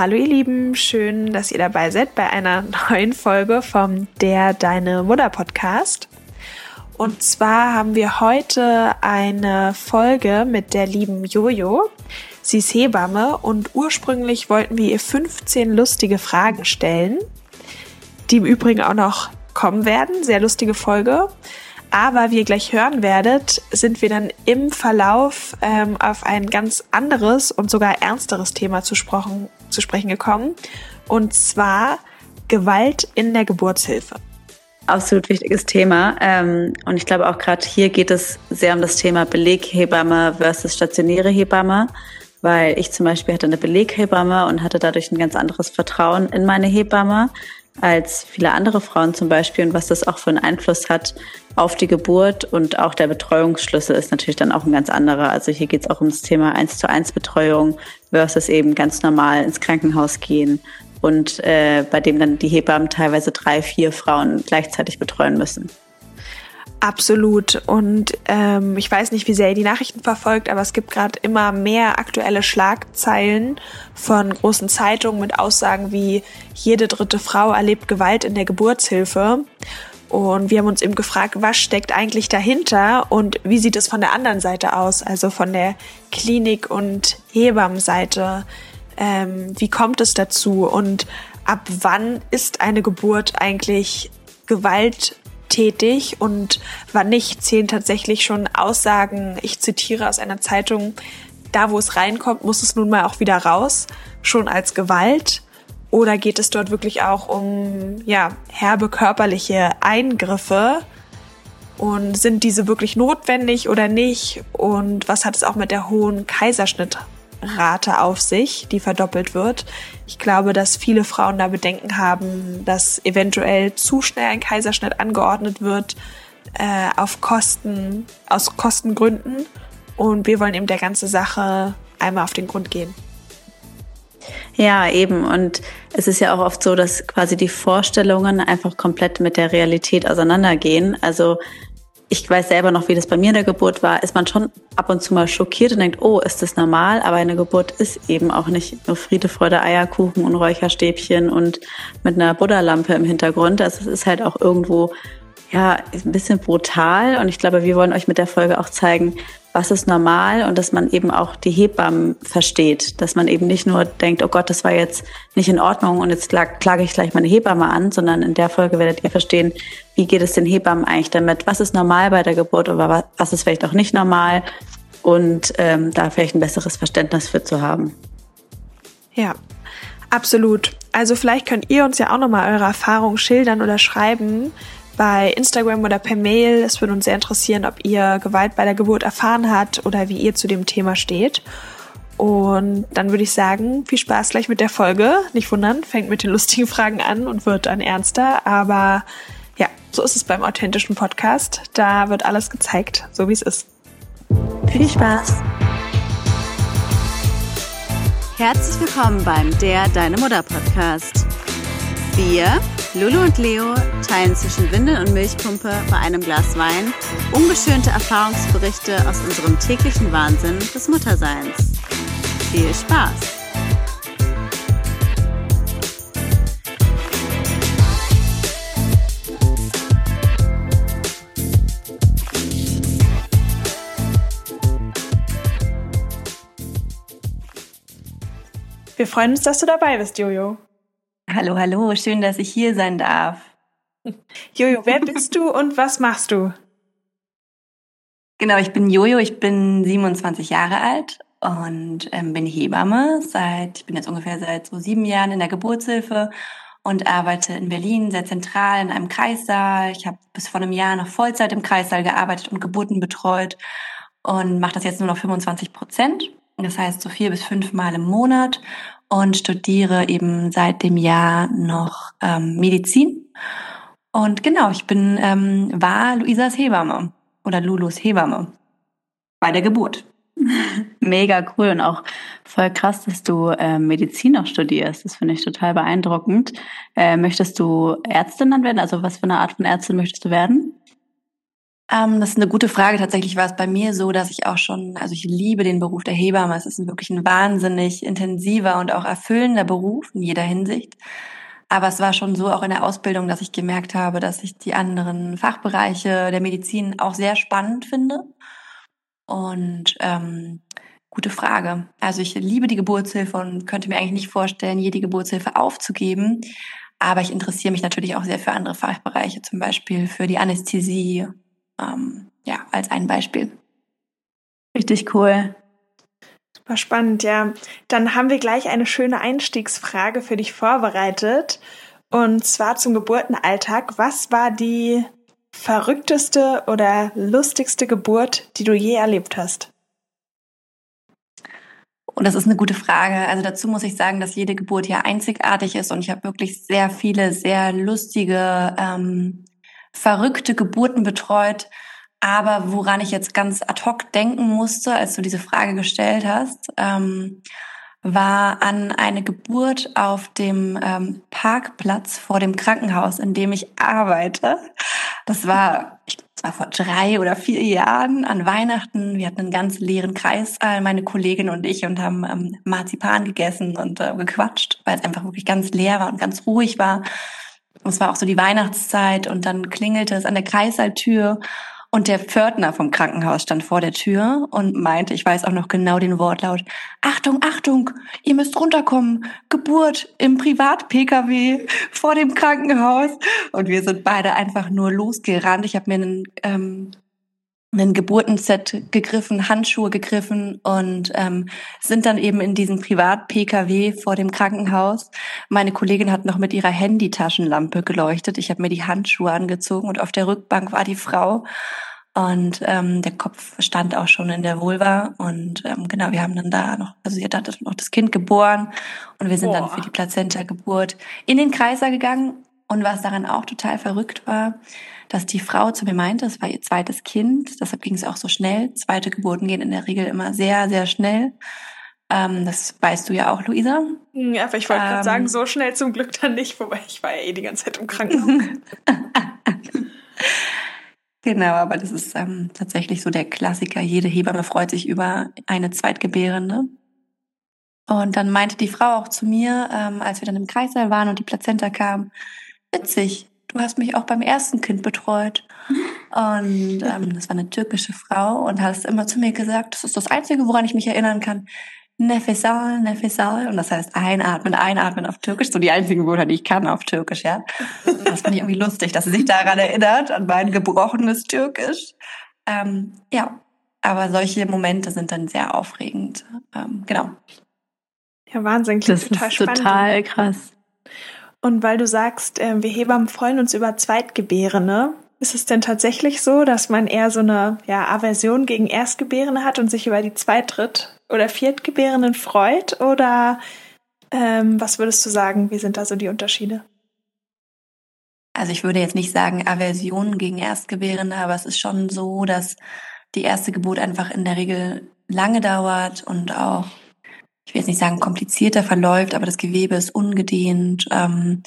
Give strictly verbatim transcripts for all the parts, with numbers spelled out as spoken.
Hallo ihr Lieben, schön, dass ihr dabei seid bei einer neuen Folge vom Der-Deine-Mudder-Podcast. Und zwar haben wir heute eine Folge mit der lieben Jojo. Sie ist Hebamme und ursprünglich wollten wir ihr fünfzehn lustige Fragen stellen, die im Übrigen auch noch kommen werden, sehr lustige Folge. Aber wie ihr gleich hören werdet, sind wir dann im Verlauf ähm, auf ein ganz anderes und sogar ernsteres Thema zu, sprochen, zu sprechen gekommen. Und zwar Gewalt in der Geburtshilfe. Absolut wichtiges Thema. Ähm, und ich glaube auch gerade hier geht es sehr um das Thema Beleghebamme versus stationäre Hebamme. Weil ich zum Beispiel hatte eine Beleghebamme und hatte dadurch ein ganz anderes Vertrauen in meine Hebamme als viele andere Frauen zum Beispiel, und was das auch für einen Einfluss hat auf die Geburt. Und auch der Betreuungsschlüssel ist natürlich dann auch ein ganz anderer. Also hier geht es auch um das Thema eins zu eins Betreuung versus eben ganz normal ins Krankenhaus gehen und äh, bei dem dann die Hebammen teilweise drei, vier Frauen gleichzeitig betreuen müssen. Absolut. Und ähm, ich weiß nicht, wie sehr ihr die Nachrichten verfolgt, aber es gibt gerade immer mehr aktuelle Schlagzeilen von großen Zeitungen mit Aussagen wie jede dritte Frau erlebt Gewalt in der Geburtshilfe. Und wir haben uns eben gefragt, was steckt eigentlich dahinter und wie sieht es von der anderen Seite aus, also von der Klinik- und Hebammenseite. Ähm, wie kommt es dazu und ab wann ist eine Geburt eigentlich Gewalt tätig und wann nicht, zählen tatsächlich schon Aussagen, ich zitiere aus einer Zeitung, da wo es reinkommt, muss es nun mal auch wieder raus, schon als Gewalt, oder geht es dort wirklich auch um ja herbe körperliche Eingriffe und sind diese wirklich notwendig oder nicht, und was hat es auch mit der hohen Kaiserschnittrate auf sich, die verdoppelt wird? Ich glaube, dass viele Frauen da Bedenken haben, dass eventuell zu schnell ein Kaiserschnitt angeordnet wird, äh, auf Kosten, aus Kostengründen. Und wir wollen eben der ganzen Sache einmal auf den Grund gehen. Ja, eben. Und es ist ja auch oft so, dass quasi die Vorstellungen einfach komplett mit der Realität auseinandergehen. Also ich weiß selber noch, wie das bei mir in der Geburt war, ist man schon ab und zu mal schockiert und denkt, oh, ist das normal? Aber eine Geburt ist eben auch nicht nur Friede, Freude, Eierkuchen und Räucherstäbchen und mit einer Buddha-Lampe im Hintergrund. Also es ist halt auch irgendwo, ja, ein bisschen brutal. Und ich glaube, wir wollen euch mit der Folge auch zeigen, was ist normal und dass man eben auch die Hebammen versteht. Dass man eben nicht nur denkt, oh Gott, das war jetzt nicht in Ordnung und jetzt klage ich gleich meine Hebamme an, sondern in der Folge werdet ihr verstehen, wie geht es den Hebammen eigentlich damit? Was ist normal bei der Geburt oder was ist vielleicht auch nicht normal? Und ähm, da vielleicht ein besseres Verständnis für zu haben. Ja, absolut. Also vielleicht könnt ihr uns ja auch nochmal eure Erfahrungen schildern oder schreiben, bei Instagram oder per Mail. Es würde uns sehr interessieren, ob ihr Gewalt bei der Geburt erfahren habt oder wie ihr zu dem Thema steht. Und dann würde ich sagen, viel Spaß gleich mit der Folge. Nicht wundern, fängt mit den lustigen Fragen an und wird dann ernster. Aber ja, so ist es beim authentischen Podcast. Da wird alles gezeigt, so wie es ist. Viel Spaß! Herzlich willkommen beim Der Deine Mutter Podcast. Wir, Lulu und Leo, teilen zwischen Windel und Milchpumpe bei einem Glas Wein ungeschönte Erfahrungsberichte aus unserem täglichen Wahnsinn des Mutterseins. Viel Spaß! Wir freuen uns, dass du dabei bist, Jojo. Hallo, hallo, schön, dass ich hier sein darf. Jojo, wer bist du und was machst du? Genau, ich bin Jojo, ich bin siebenundzwanzig Jahre alt und ähm, bin Hebamme. Seit, ich bin jetzt ungefähr seit so sieben Jahren in der Geburtshilfe und arbeite in Berlin sehr zentral in einem Kreißsaal. Ich habe bis vor einem Jahr noch Vollzeit im Kreißsaal gearbeitet und Geburten betreut und mache das jetzt nur noch fünfundzwanzig Prozent. Das heißt so vier bis fünf Mal im Monat. Und studiere eben seit dem Jahr noch ähm, Medizin. Und genau, ich bin ähm, war Luisas Hebamme oder Lulus Hebamme bei der Geburt. Mega cool und auch voll krass, dass du äh, Medizin auch studierst. Das finde ich total beeindruckend. Äh, möchtest du Ärztin dann werden? Also was für eine Art von Ärztin möchtest du werden? Ähm, das ist eine gute Frage. Tatsächlich war es bei mir so, dass ich auch schon, also ich liebe den Beruf der Hebamme. Es ist wirklich ein wahnsinnig intensiver und auch erfüllender Beruf in jeder Hinsicht. Aber es war schon so auch in der Ausbildung, dass ich gemerkt habe, dass ich die anderen Fachbereiche der Medizin auch sehr spannend finde. Und ähm, gute Frage. Also ich liebe die Geburtshilfe und könnte mir eigentlich nicht vorstellen, jede Geburtshilfe aufzugeben. Aber ich interessiere mich natürlich auch sehr für andere Fachbereiche, zum Beispiel für die Anästhesie, ähm, ja, als ein Beispiel. Richtig cool. Super spannend, ja. Dann haben wir gleich eine schöne Einstiegsfrage für dich vorbereitet. Und zwar zum Geburtenalltag. Was war die verrückteste oder lustigste Geburt, die du je erlebt hast? Und das ist eine gute Frage. Also dazu muss ich sagen, dass jede Geburt ja einzigartig ist und ich habe wirklich sehr viele, sehr lustige, ähm, verrückte Geburten betreut. Aber woran ich jetzt ganz ad hoc denken musste, als du diese Frage gestellt hast, ähm, war an eine Geburt auf dem ähm, Parkplatz vor dem Krankenhaus, in dem ich arbeite. Das war, ich glaube, das war vor drei oder vier Jahren an Weihnachten. Wir hatten einen ganz leeren Kreißsaal, meine Kollegin und ich, und haben ähm, Marzipan gegessen und äh, gequatscht, weil es einfach wirklich ganz leer war und ganz ruhig war. Und es war auch so die Weihnachtszeit und dann klingelte es an der Kreißsaaltür. Und der Pförtner vom Krankenhaus stand vor der Tür und meinte, ich weiß auch noch genau den Wortlaut, Achtung, Achtung, ihr müsst runterkommen, Geburt im Privat-P K W vor dem Krankenhaus. Und wir sind beide einfach nur losgerannt. Ich habe mir einen, ähm, einen Geburtenset gegriffen, Handschuhe gegriffen und ähm, sind dann eben in diesen Privat-P K W vor dem Krankenhaus. Meine Kollegin hat noch mit ihrer Handytaschenlampe geleuchtet. Ich habe mir die Handschuhe angezogen und auf der Rückbank war die Frau. Und ähm, der Kopf stand auch schon in der Vulva. Und ähm, genau, wir haben dann da noch, also sie hat dann noch das Kind geboren. Und wir sind Boah. dann für die Plazenta-Geburt in den Kreißsaal gegangen. Und was daran auch total verrückt war, dass die Frau zu mir meinte, es war ihr zweites Kind. Deshalb ging es auch so schnell. Zweite Geburten gehen in der Regel immer sehr, sehr schnell. Ähm, das weißt du ja auch, Luisa. Ja, aber ich wollte ähm, gerade sagen, so schnell zum Glück dann nicht. Wobei ich war ja eh die ganze Zeit im Krankenhaus. Genau, aber das ist ähm, tatsächlich so der Klassiker. Jede Hebamme freut sich über eine Zweitgebärende. Und dann meinte die Frau auch zu mir, ähm, als wir dann im Kreißsaal waren und die Plazenta kam, witzig, du hast mich auch beim ersten Kind betreut. Und ähm, das war eine türkische Frau und hast immer zu mir gesagt, das ist das Einzige, woran ich mich erinnern kann, Nefesal, Nefesal. Und das heißt einatmen, einatmen auf Türkisch. So die einzigen Wörter, die ich kann auf Türkisch, ja. Das fand ich irgendwie lustig, dass sie sich daran erinnert, an mein gebrochenes Türkisch. Ähm, ja, aber solche Momente sind dann sehr aufregend. Ähm, genau. Ja, Wahnsinn. Klingt das total ist spannend. Total krass. Und weil du sagst, äh, wir Hebammen freuen uns über Zweitgebärende, ist es denn tatsächlich so, dass man eher so eine ja, Aversion gegen Erstgebärende hat und sich über die Zweit-, Dritt- oder Viertgebärenden freut? Oder ähm, was würdest du sagen, wie sind da so die Unterschiede? Also ich würde jetzt nicht sagen Aversion gegen Erstgebärende, aber es ist schon so, dass die erste Geburt einfach in der Regel lange dauert und auch, ich will jetzt nicht sagen, komplizierter verläuft, aber das Gewebe ist ungedehnt ähm,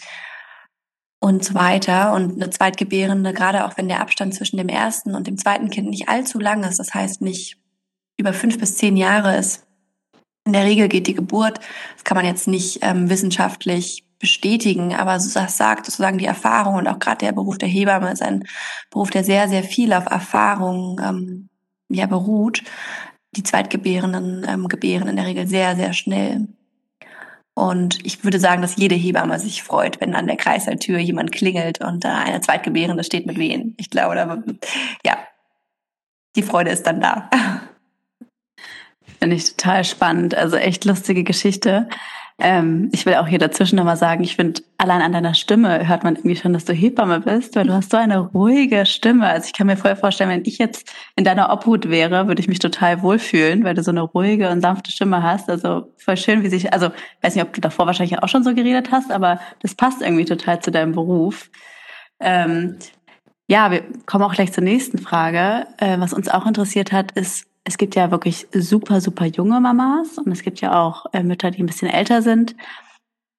und so weiter. Und eine Zweitgebärende, gerade auch wenn der Abstand zwischen dem ersten und dem zweiten Kind nicht allzu lang ist, das heißt nicht über fünf bis zehn Jahre ist, in der Regel geht die Geburt, das kann man jetzt nicht ähm, wissenschaftlich bestätigen, aber so sagt sozusagen die Erfahrung und auch gerade der Beruf der Hebamme ist ein Beruf, der sehr, sehr viel auf Erfahrung ähm, ja, beruht. Die Zweitgebärenden ähm, gebären in der Regel sehr, sehr schnell. Und ich würde sagen, dass jede Hebamme sich freut, wenn an der Kreißsaaltür jemand klingelt und da äh, eine Zweitgebärende steht mit Wehen. Ich glaube, da, ja, die Freude ist dann da. Finde ich total spannend. Also echt lustige Geschichte. Ähm, ich will auch hier dazwischen nochmal sagen, ich finde, allein an deiner Stimme hört man irgendwie schon, dass du Hebamme bist, weil du hast so eine ruhige Stimme. Also ich kann mir voll vorstellen, wenn ich jetzt in deiner Obhut wäre, würde ich mich total wohlfühlen, weil du so eine ruhige und sanfte Stimme hast. Also voll schön, wie sich, also ich weiß nicht, ob du davor wahrscheinlich auch schon so geredet hast, aber das passt irgendwie total zu deinem Beruf. Ähm, ja, wir kommen auch gleich zur nächsten Frage. Äh, was uns auch interessiert hat, ist, es gibt ja wirklich super, super junge Mamas und es gibt ja auch äh, Mütter, die ein bisschen älter sind.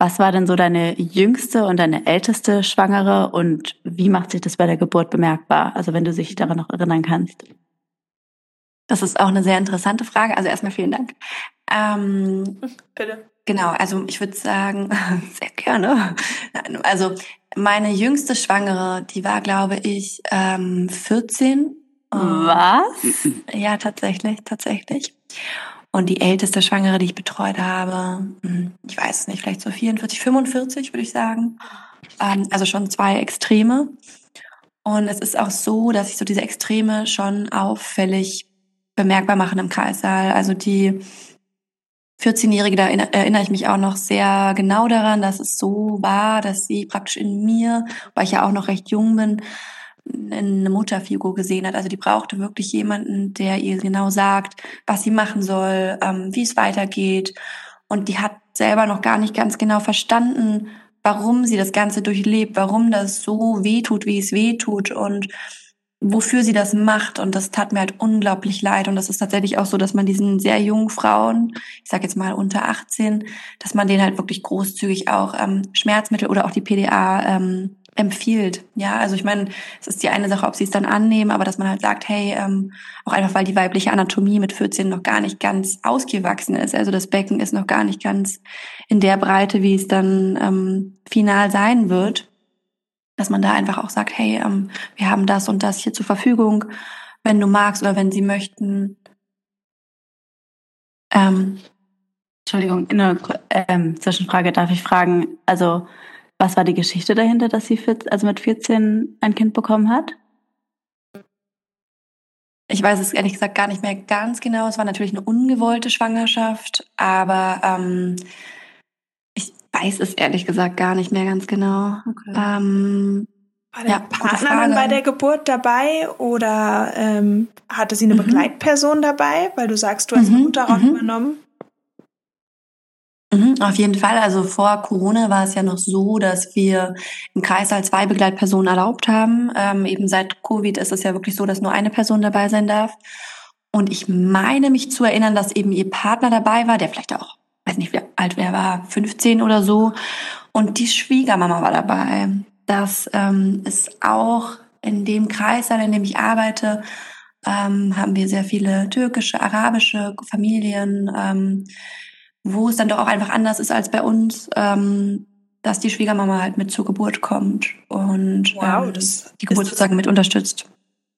Was war denn so deine jüngste und deine älteste Schwangere und wie macht sich das bei der Geburt bemerkbar? Also wenn du dich daran noch erinnern kannst. Das ist auch eine sehr interessante Frage. Also erstmal vielen Dank. Ähm, Bitte. Genau, also ich würde sagen, sehr gerne. Also meine jüngste Schwangere, die war, glaube ich, ähm, vierzehn. Was? Ja, tatsächlich, tatsächlich. Und die älteste Schwangere, die ich betreut habe, ich weiß es nicht, vielleicht so vierundvierzig, fünfundvierzig, würde ich sagen. Also schon zwei Extreme. Und es ist auch so, dass sich so diese Extreme schon auffällig bemerkbar machen im Kreißsaal. Also die vierzehnjährige, da erinnere ich mich auch noch sehr genau daran, dass es so war, dass sie praktisch in mir, weil ich ja auch noch recht jung bin, eine Mutterfigur gesehen hat. Also die brauchte wirklich jemanden, der ihr genau sagt, was sie machen soll, ähm, wie es weitergeht. Und die hat selber noch gar nicht ganz genau verstanden, warum sie das Ganze durchlebt, warum das so weh tut, wie es weh tut und wofür sie das macht. Und das tat mir halt unglaublich leid. Und das ist tatsächlich auch so, dass man diesen sehr jungen Frauen, ich sag jetzt mal unter achtzehn, dass man denen halt wirklich großzügig auch ähm, Schmerzmittel oder auch die P D A ähm, empfiehlt. Ja, also ich meine, es ist die eine Sache, ob sie es dann annehmen, aber dass man halt sagt, hey, ähm, auch einfach, weil die weibliche Anatomie mit vierzehn noch gar nicht ganz ausgewachsen ist. Also das Becken ist noch gar nicht ganz in der Breite, wie es dann ähm, final sein wird. Dass man da einfach auch sagt, hey, ähm, wir haben das und das hier zur Verfügung, wenn du magst oder wenn sie möchten. Ähm, Entschuldigung, eine ähm, Zwischenfrage, darf ich fragen, also was war die Geschichte dahinter, dass sie also mit vierzehn ein Kind bekommen hat? Ich weiß es ehrlich gesagt gar nicht mehr ganz genau. Es war natürlich eine ungewollte Schwangerschaft, aber ähm, ich weiß es ehrlich gesagt gar nicht mehr ganz genau. Okay. Ähm, war der ja, Partner dann bei der Geburt dabei oder ähm, hatte sie eine mhm. Begleitperson dabei? Weil du sagst, du hast mhm. Mut darauf mhm. übernommen. Mhm, auf jeden Fall. Also vor Corona war es ja noch so, dass wir im Kreißsaal zwei Begleitpersonen erlaubt haben. Ähm, eben seit Covid ist es ja wirklich so, dass nur eine Person dabei sein darf. Und ich meine mich zu erinnern, dass eben ihr Partner dabei war, der vielleicht auch, weiß nicht, wie alt er war, fünfzehn oder so. Und die Schwiegermama war dabei. Das ähm, ist auch in dem Kreißsaal, in dem ich arbeite, ähm, haben wir sehr viele türkische, arabische Familien, ähm, wo es dann doch auch einfach anders ist als bei uns, ähm, dass die Schwiegermama halt mit zur Geburt kommt und wow, ähm, das die Geburt sozusagen mit unterstützt.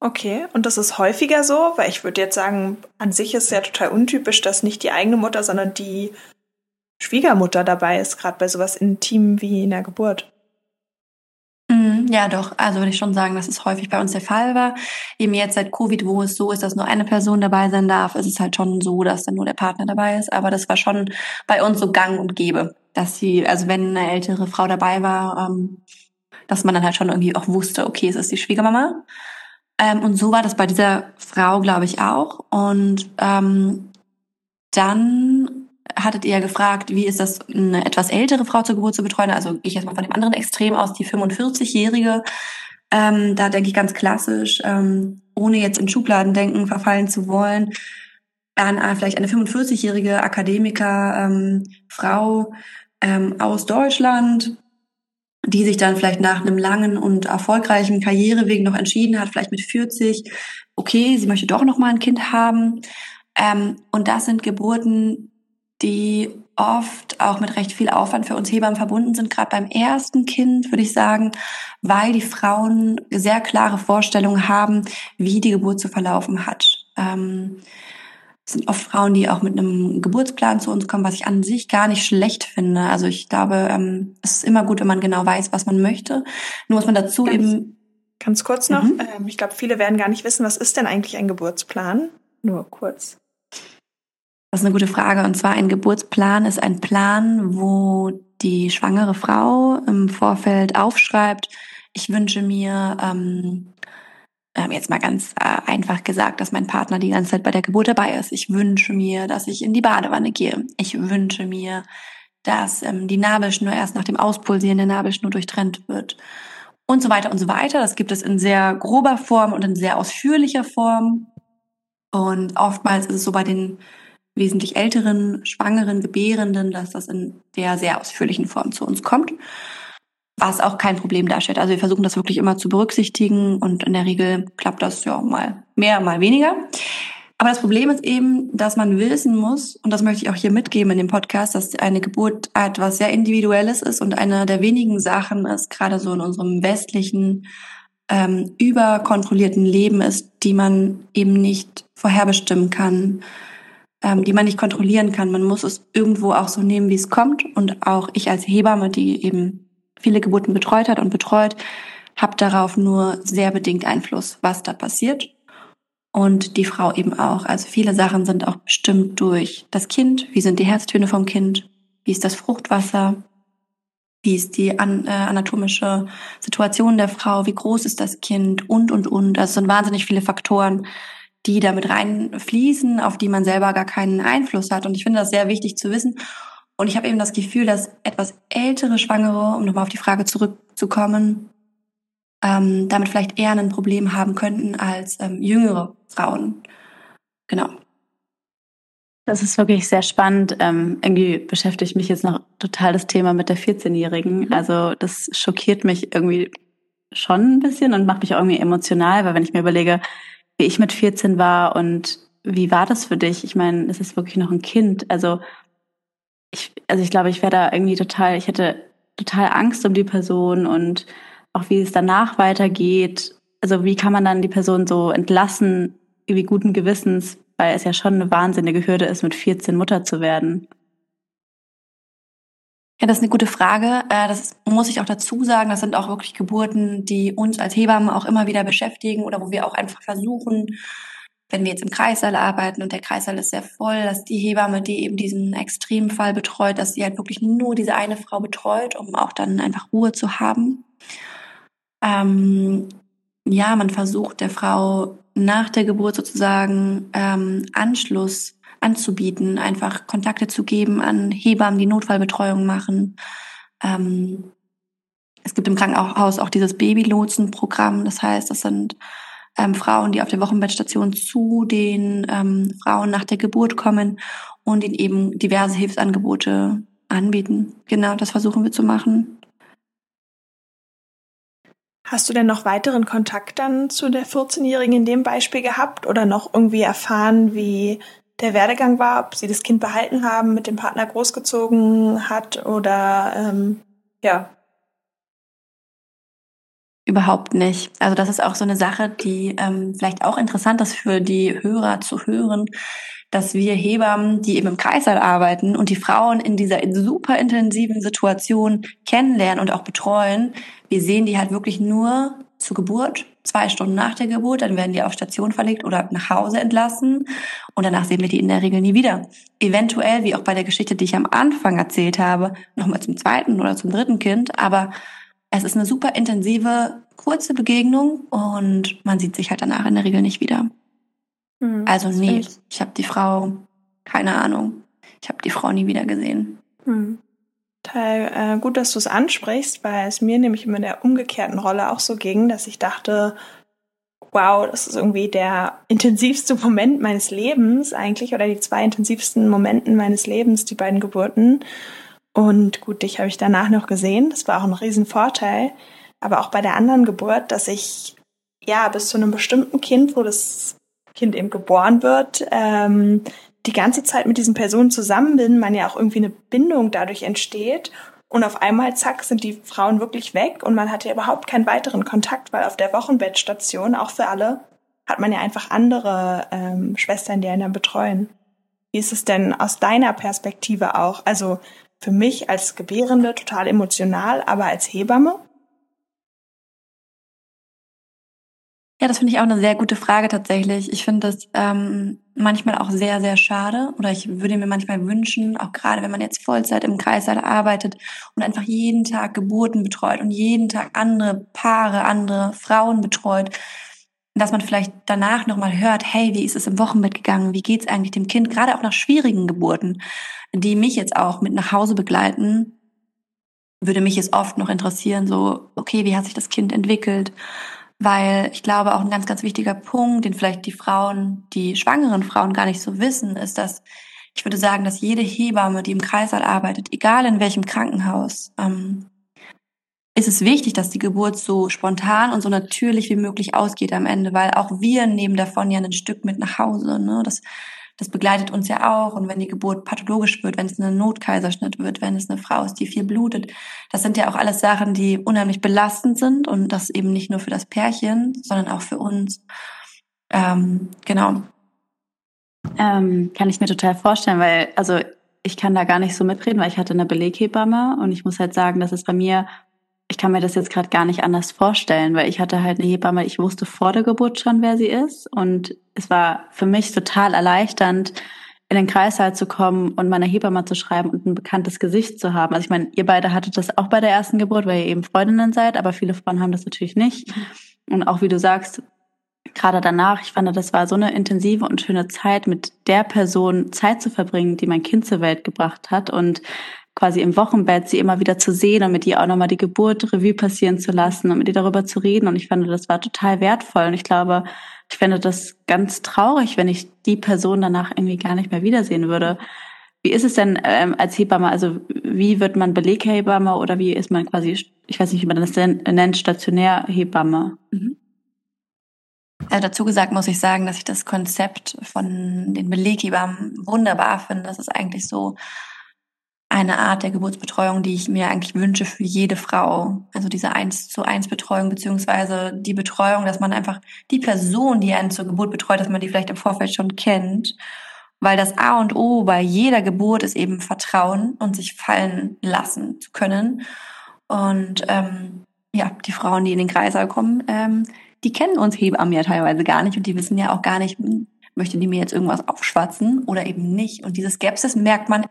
Okay, und das ist häufiger so? Weil ich würde jetzt sagen, an sich ist es ja total untypisch, dass nicht die eigene Mutter, sondern die Schwiegermutter dabei ist, gerade bei sowas Intim wie in der Geburt. Mm, ja, doch. Also würde ich schon sagen, dass es häufig bei uns der Fall war. Eben jetzt seit Covid, wo es so ist, dass nur eine Person dabei sein darf, ist es halt schon so, dass dann nur der Partner dabei ist. Aber das war schon bei uns so gang und gäbe, dass sie, also wenn eine ältere Frau dabei war, ähm, dass man dann halt schon irgendwie auch wusste, okay, es ist die Schwiegermama. Ähm, und so war das bei dieser Frau, glaube ich, auch. Und ähm, dann hattet ihr gefragt, wie ist das, eine etwas ältere Frau zur Geburt zu betreuen? Also gehe ich jetzt mal von dem anderen Extrem aus, die fünfundvierzigjährige. Ähm, da denke ich ganz klassisch, ähm, ohne jetzt in Schubladendenken verfallen zu wollen, an äh, vielleicht eine fünfundvierzigjährige Akademiker, ähm, Frau ähm, aus Deutschland, die sich dann vielleicht nach einem langen und erfolgreichen Karriereweg noch entschieden hat, vielleicht mit vierzig, okay, sie möchte doch noch mal ein Kind haben. Ähm, und das sind Geburten, die oft auch mit recht viel Aufwand für uns Hebammen verbunden sind, gerade beim ersten Kind, würde ich sagen, weil die Frauen sehr klare Vorstellungen haben, wie die Geburt zu verlaufen hat. Ähm, es sind oft Frauen, die auch mit einem Geburtsplan zu uns kommen, was ich an sich gar nicht schlecht finde. Also ich glaube, ähm, es ist immer gut, wenn man genau weiß, was man möchte. Nur muss man dazu ganz, eben... Ganz kurz noch, mhm. ähm, ich glaube, viele werden gar nicht wissen, was ist denn eigentlich ein Geburtsplan? Nur kurz. Das ist eine gute Frage. Und zwar ein Geburtsplan ist ein Plan, wo die schwangere Frau im Vorfeld aufschreibt, ich wünsche mir, ähm, jetzt mal ganz äh, einfach gesagt, dass mein Partner die ganze Zeit bei der Geburt dabei ist. Ich wünsche mir, dass ich in die Badewanne gehe. Ich wünsche mir, dass ähm, die Nabelschnur erst nach dem Auspulsieren der Nabelschnur durchtrennt wird. Und so weiter und so weiter. Das gibt es in sehr grober Form und in sehr ausführlicher Form. Und oftmals ist es so bei den wesentlich älteren, schwangeren, Gebärenden, dass das in der sehr ausführlichen Form zu uns kommt, was auch kein Problem darstellt. Also wir versuchen das wirklich immer zu berücksichtigen und in der Regel klappt das ja mal mehr, mal weniger. Aber das Problem ist eben, dass man wissen muss, und das möchte ich auch hier mitgeben in dem Podcast, dass eine Geburt etwas sehr Individuelles ist und eine der wenigen Sachen ist, gerade so in unserem westlichen, ähm, überkontrollierten Leben ist, die man eben nicht vorherbestimmen kann, ähm, die man nicht kontrollieren kann. Man muss es irgendwo auch so nehmen, wie es kommt. Und auch ich als Hebamme, die eben viele Geburten betreut hat und betreut, habe darauf nur sehr bedingt Einfluss, was da passiert. Und die Frau eben auch. Also viele Sachen sind auch bestimmt durch das Kind. Wie sind die Herztöne vom Kind? Wie ist das Fruchtwasser? Wie ist die an, äh, anatomische Situation der Frau? Wie groß ist das Kind? Und, und, und. Also es sind wahnsinnig viele Faktoren, die damit reinfließen, auf die man selber gar keinen Einfluss hat. Und ich finde das sehr wichtig zu wissen. Und ich habe eben das Gefühl, dass etwas ältere Schwangere, um nochmal auf die Frage zurückzukommen, ähm, damit vielleicht eher ein Problem haben könnten als ähm, jüngere Frauen. Genau. Das ist wirklich sehr spannend. Ähm, irgendwie beschäftigt mich jetzt noch total das Thema mit der vierzehnjährigen. Mhm. Also das schockiert mich irgendwie schon ein bisschen und macht mich auch irgendwie emotional, weil wenn ich mir überlege, wie ich mit vierzehn war und wie war das für dich? Ich meine, es ist wirklich noch ein Kind. Also ich, also ich glaube, ich wäre da irgendwie total, ich hätte total Angst um die Person und auch wie es danach weitergeht. Also wie kann man dann die Person so entlassen, irgendwie guten Gewissens, weil es ja schon eine wahnsinnige Hürde ist, mit vierzehn Mutter zu werden? Ja, das ist eine gute Frage. Das muss ich auch dazu sagen. Das sind auch wirklich Geburten, die uns als Hebammen auch immer wieder beschäftigen oder wo wir auch einfach versuchen, wenn wir jetzt im Kreißsaal arbeiten und der Kreißsaal ist sehr voll, dass die Hebamme, die eben diesen Extremfall betreut, dass sie halt wirklich nur diese eine Frau betreut, um auch dann einfach Ruhe zu haben. Ähm, ja, man versucht der Frau nach der Geburt sozusagen ähm, Anschluss anzubieten, einfach Kontakte zu geben an Hebammen, die Notfallbetreuung machen. Ähm, es gibt im Krankenhaus auch dieses Babylotsen-Programm, das heißt, das sind ähm, Frauen, die auf der Wochenbettstation zu den ähm, Frauen nach der Geburt kommen und ihnen eben diverse Hilfsangebote anbieten. Genau, das versuchen wir zu machen. Hast du denn noch weiteren Kontakt dann zu der vierzehnjährigen in dem Beispiel gehabt oder noch irgendwie erfahren, wie der Werdegang war, ob sie das Kind behalten haben, mit dem Partner großgezogen hat oder ähm, ja? Überhaupt nicht. Also das ist auch so eine Sache, die ähm, vielleicht auch interessant ist für die Hörer zu hören, dass wir Hebammen, die eben im Kreißsaal arbeiten und die Frauen in dieser super intensiven Situation kennenlernen und auch betreuen, wir sehen die halt wirklich nur zur Geburt, zwei Stunden nach der Geburt, dann werden die auf Station verlegt oder nach Hause entlassen und danach sehen wir die in der Regel nie wieder. Eventuell, wie auch bei der Geschichte, die ich am Anfang erzählt habe, nochmal zum zweiten oder zum dritten Kind, aber es ist eine super intensive, kurze Begegnung und man sieht sich halt danach in der Regel nicht wieder. Also nee, ich, ich habe die Frau, keine Ahnung, ich habe die Frau nie wieder gesehen. Hm. Total äh, gut, dass du es ansprichst, weil es mir nämlich immer in der umgekehrten Rolle auch so ging, dass ich dachte, wow, das ist irgendwie der intensivste Moment meines Lebens eigentlich oder die zwei intensivsten Momenten meines Lebens, die beiden Geburten. Und gut, dich habe ich danach noch gesehen, das war auch ein Riesenvorteil, aber auch bei der anderen Geburt, dass ich ja bis zu einem bestimmten Kind, wo das Kind eben geboren wird, ähm, die ganze Zeit mit diesen Personen zusammen bin, man ja auch irgendwie eine Bindung dadurch entsteht und auf einmal, zack, sind die Frauen wirklich weg und man hat ja überhaupt keinen weiteren Kontakt, weil auf der Wochenbettstation, auch für alle, hat man ja einfach andere ähm, Schwestern, die einen dann betreuen. Wie ist es denn aus deiner Perspektive auch? Also für mich als Gebärende total emotional, aber als Hebamme? Ja, das finde ich auch eine sehr gute Frage tatsächlich. Ich finde das ähm, manchmal auch sehr, sehr schade oder ich würde mir manchmal wünschen, auch gerade wenn man jetzt Vollzeit im Kreißsaal arbeitet und einfach jeden Tag Geburten betreut und jeden Tag andere Paare, andere Frauen betreut, dass man vielleicht danach nochmal hört, hey, wie ist es im Wochenbett gegangen, wie geht's eigentlich dem Kind, gerade auch nach schwierigen Geburten, die mich jetzt auch mit nach Hause begleiten, würde mich jetzt oft noch interessieren, so, okay, wie hat sich das Kind entwickelt? Weil ich glaube, auch ein ganz, ganz wichtiger Punkt, den vielleicht die Frauen, die schwangeren Frauen gar nicht so wissen, ist, dass Ich würde sagen, dass jede Hebamme, die im Kreißsaal arbeitet, egal in welchem Krankenhaus, ähm, ist es wichtig, dass die Geburt so spontan und so natürlich wie möglich ausgeht am Ende, weil auch wir nehmen davon ja ein Stück mit nach Hause, ne? Das, das begleitet uns ja auch. Und wenn die Geburt pathologisch wird, wenn es ein Notkaiserschnitt wird, wenn es eine Frau ist, die viel blutet, das sind ja auch alles Sachen, die unheimlich belastend sind und das eben nicht nur für das Pärchen, sondern auch für uns. Ähm, genau. Ähm, kann ich mir total vorstellen, weil also ich kann da gar nicht so mitreden, weil ich hatte eine Beleghebamme und ich muss halt sagen, dass es bei mir, ich kann mir das jetzt gerade gar nicht anders vorstellen, weil ich hatte halt eine Hebamme, ich wusste vor der Geburt schon, wer sie ist und es war für mich total erleichternd, in den Kreißsaal zu kommen und meiner Hebamme zu schreiben und ein bekanntes Gesicht zu haben. Also ich meine, ihr beide hattet das auch bei der ersten Geburt, weil ihr eben Freundinnen seid, aber viele Frauen haben das natürlich nicht und auch wie du sagst, gerade danach, ich fand, das war so eine intensive und schöne Zeit, mit der Person Zeit zu verbringen, die mein Kind zur Welt gebracht hat und quasi im Wochenbett sie immer wieder zu sehen und mit ihr auch nochmal die Geburt Revue passieren zu lassen und mit ihr darüber zu reden. Und ich fand, das war total wertvoll. Und ich glaube, ich fände das ganz traurig, wenn ich die Person danach irgendwie gar nicht mehr wiedersehen würde. Wie ist es denn ähm, als Hebamme? Also wie wird man Beleghebamme oder wie ist man quasi, ich weiß nicht, wie man das nennt, stationär Hebamme? Mhm. Also dazu gesagt muss ich sagen, dass ich das Konzept von den Beleghebammen wunderbar finde. Das ist eigentlich so eine Art der Geburtsbetreuung, die ich mir eigentlich wünsche für jede Frau. Also diese eins zu eins Betreuung beziehungsweise die Betreuung, dass man einfach die Person, die einen zur Geburt betreut, dass man die vielleicht im Vorfeld schon kennt. Weil das A und O bei jeder Geburt ist eben Vertrauen und sich fallen lassen zu können. Und ähm, ja, die Frauen, die in den Kreißsaal kommen, ähm, die kennen uns Hebammen ja teilweise gar nicht und die wissen ja auch gar nicht, möchten die mir jetzt irgendwas aufschwatzen oder eben nicht. Und diese Skepsis merkt man.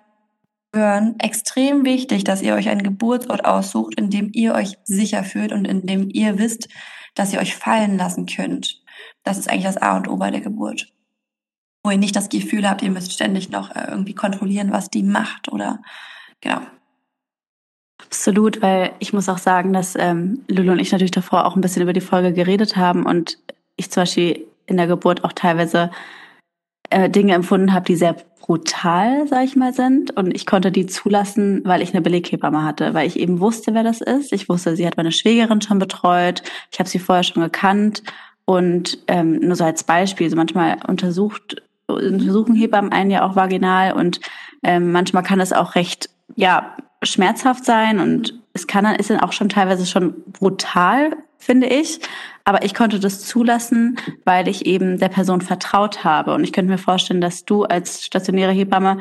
Extrem wichtig, dass ihr euch einen Geburtsort aussucht, in dem ihr euch sicher fühlt und in dem ihr wisst, dass ihr euch fallen lassen könnt. Das ist eigentlich das A und O bei der Geburt. Wo ihr nicht das Gefühl habt, ihr müsst ständig noch irgendwie kontrollieren, was die macht oder genau. Absolut, weil ich muss auch sagen, dass ähm, Lulu und ich natürlich davor auch ein bisschen über die Folge geredet haben und ich zum Beispiel in der Geburt auch teilweise äh, Dinge empfunden habe, die sehr brutal, sag ich mal, sind und ich konnte die zulassen, weil ich eine Beleghebamme hatte, weil ich eben wusste, wer das ist. Ich wusste, sie hat meine Schwägerin schon betreut, ich habe sie vorher schon gekannt und ähm, nur so als Beispiel, so manchmal untersucht, untersuchen Hebammen einen ja auch vaginal und ähm, manchmal kann das auch recht, ja, schmerzhaft sein und es kann dann, ist dann auch schon teilweise schon brutal, finde ich, aber ich konnte das zulassen, weil ich eben der Person vertraut habe und ich könnte mir vorstellen, dass du als stationäre Hebamme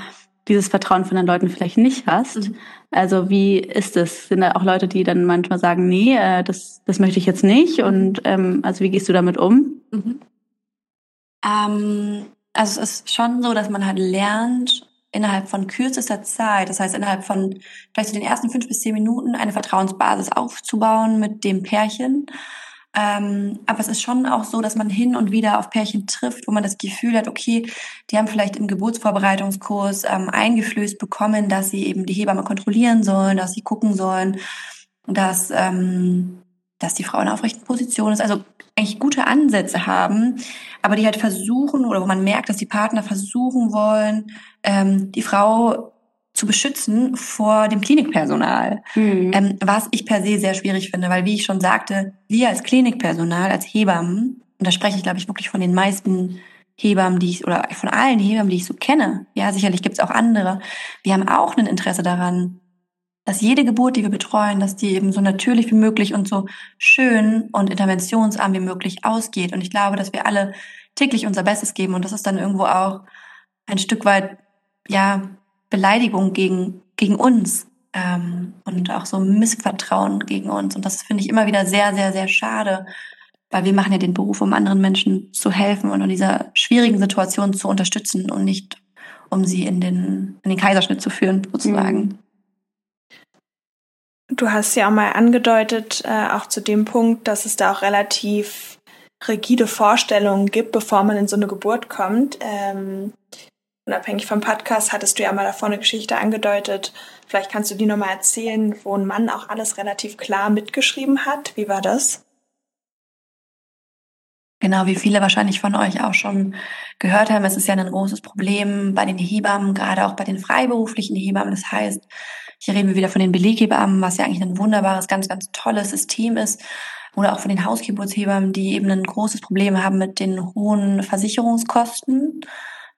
dieses Vertrauen von den Leuten vielleicht nicht hast. Mhm. Also wie ist es? Sind da auch Leute, die dann manchmal sagen, nee, das, das möchte ich jetzt nicht und ähm, also wie gehst du damit um? Mhm. Ähm, also es ist schon so, dass man halt lernt, innerhalb von kürzester Zeit, das heißt innerhalb von vielleicht so den ersten fünf bis zehn Minuten eine Vertrauensbasis aufzubauen mit dem Pärchen. Ähm, aber es ist schon auch so, dass man hin und wieder auf Pärchen trifft, wo man das Gefühl hat, okay, die haben vielleicht im Geburtsvorbereitungskurs ähm, eingeflößt bekommen, dass sie eben die Hebamme kontrollieren sollen, dass sie gucken sollen, dass, ähm, dass die Frau in einer aufrechten Position ist. Also eigentlich gute Ansätze haben, aber die halt versuchen oder wo man merkt, dass die Partner versuchen wollen, ähm, die Frau zu beschützen vor dem Klinikpersonal. Mhm. Ähm, was ich per se sehr schwierig finde, weil wie ich schon sagte, wir als Klinikpersonal, als Hebammen, und da spreche ich glaube ich wirklich von den meisten Hebammen, die ich, oder von allen Hebammen, die ich so kenne, ja sicherlich gibt's auch andere, wir haben auch ein Interesse daran, dass jede Geburt, die wir betreuen, dass die eben so natürlich wie möglich und so schön und interventionsarm wie möglich ausgeht. Und ich glaube, dass wir alle täglich unser Bestes geben. Und das ist dann irgendwo auch ein Stück weit, ja, Beleidigung gegen, gegen uns, ähm, und auch so Missvertrauen gegen uns. Und das finde ich immer wieder sehr, sehr, sehr schade, weil wir machen ja den Beruf, um anderen Menschen zu helfen und in dieser schwierigen Situation zu unterstützen und nicht, um sie in den, in den Kaiserschnitt zu führen, sozusagen. Mhm. Du hast ja auch mal angedeutet, äh, auch zu dem Punkt, dass es da auch relativ rigide Vorstellungen gibt, bevor man in so eine Geburt kommt. Ähm, unabhängig vom Podcast hattest du ja mal davor eine Geschichte angedeutet. Vielleicht kannst du die nochmal erzählen, wo ein Mann auch alles relativ klar mitgeschrieben hat. Wie war das? Genau, wie viele wahrscheinlich von euch auch schon gehört haben, es ist ja ein großes Problem bei den Hebammen, gerade auch bei den freiberuflichen Hebammen. Das heißt, hier reden wir wieder von den Beleghebammen, was ja eigentlich ein wunderbares, ganz, ganz tolles System ist. Oder auch von den Hausgeburtshebammen, die eben ein großes Problem haben mit den hohen Versicherungskosten.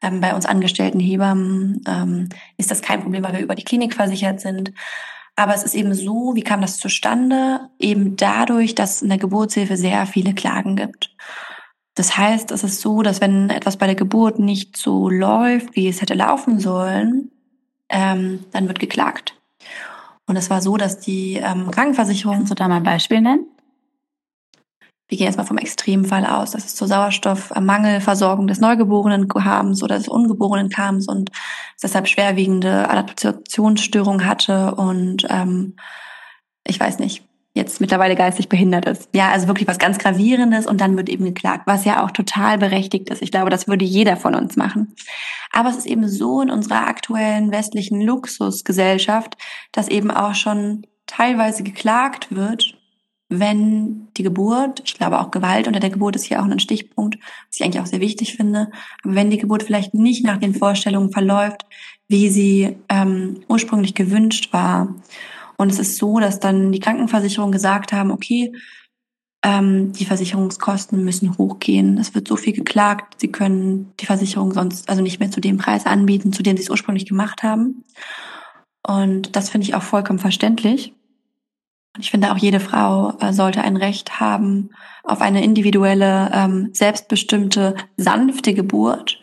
Ähm, bei uns angestellten Hebammen ähm, ist das kein Problem, weil wir über die Klinik versichert sind. Aber es ist eben so, wie kam das zustande? Eben dadurch, dass in der Geburtshilfe sehr viele Klagen gibt. Das heißt, es ist so, dass wenn etwas bei der Geburt nicht so läuft, wie es hätte laufen sollen, ähm, dann wird geklagt. Und es war so, dass die ähm, Krankenversicherung... Kannst du da mal ein Beispiel nennen? Wir gehen erstmal vom Extremfall aus, dass es zu Sauerstoffmangel, Versorgung des Neugeborenen kam oder des Ungeborenen kam und deshalb schwerwiegende Adaptationsstörungen hatte und ähm, ich weiß nicht, jetzt mittlerweile geistig behindert ist. Ja, also wirklich was ganz Gravierendes und dann wird eben geklagt, was ja auch total berechtigt ist. Ich glaube, das würde jeder von uns machen. Aber es ist eben so in unserer aktuellen westlichen Luxusgesellschaft, dass eben auch schon teilweise geklagt wird, wenn die Geburt, ich glaube auch Gewalt unter der Geburt ist hier auch ein Stichpunkt, was ich eigentlich auch sehr wichtig finde, aber wenn die Geburt vielleicht nicht nach den Vorstellungen verläuft, wie sie ähm, ursprünglich gewünscht war. Und es ist so, dass dann die Krankenversicherung gesagt haben, okay, ähm, die Versicherungskosten müssen hochgehen. Es wird so viel geklagt, sie können die Versicherung sonst also nicht mehr zu dem Preis anbieten, zu dem sie es ursprünglich gemacht haben. Und das finde ich auch vollkommen verständlich. Und ich finde auch, jede Frau sollte ein Recht haben auf eine individuelle, selbstbestimmte, sanfte Geburt.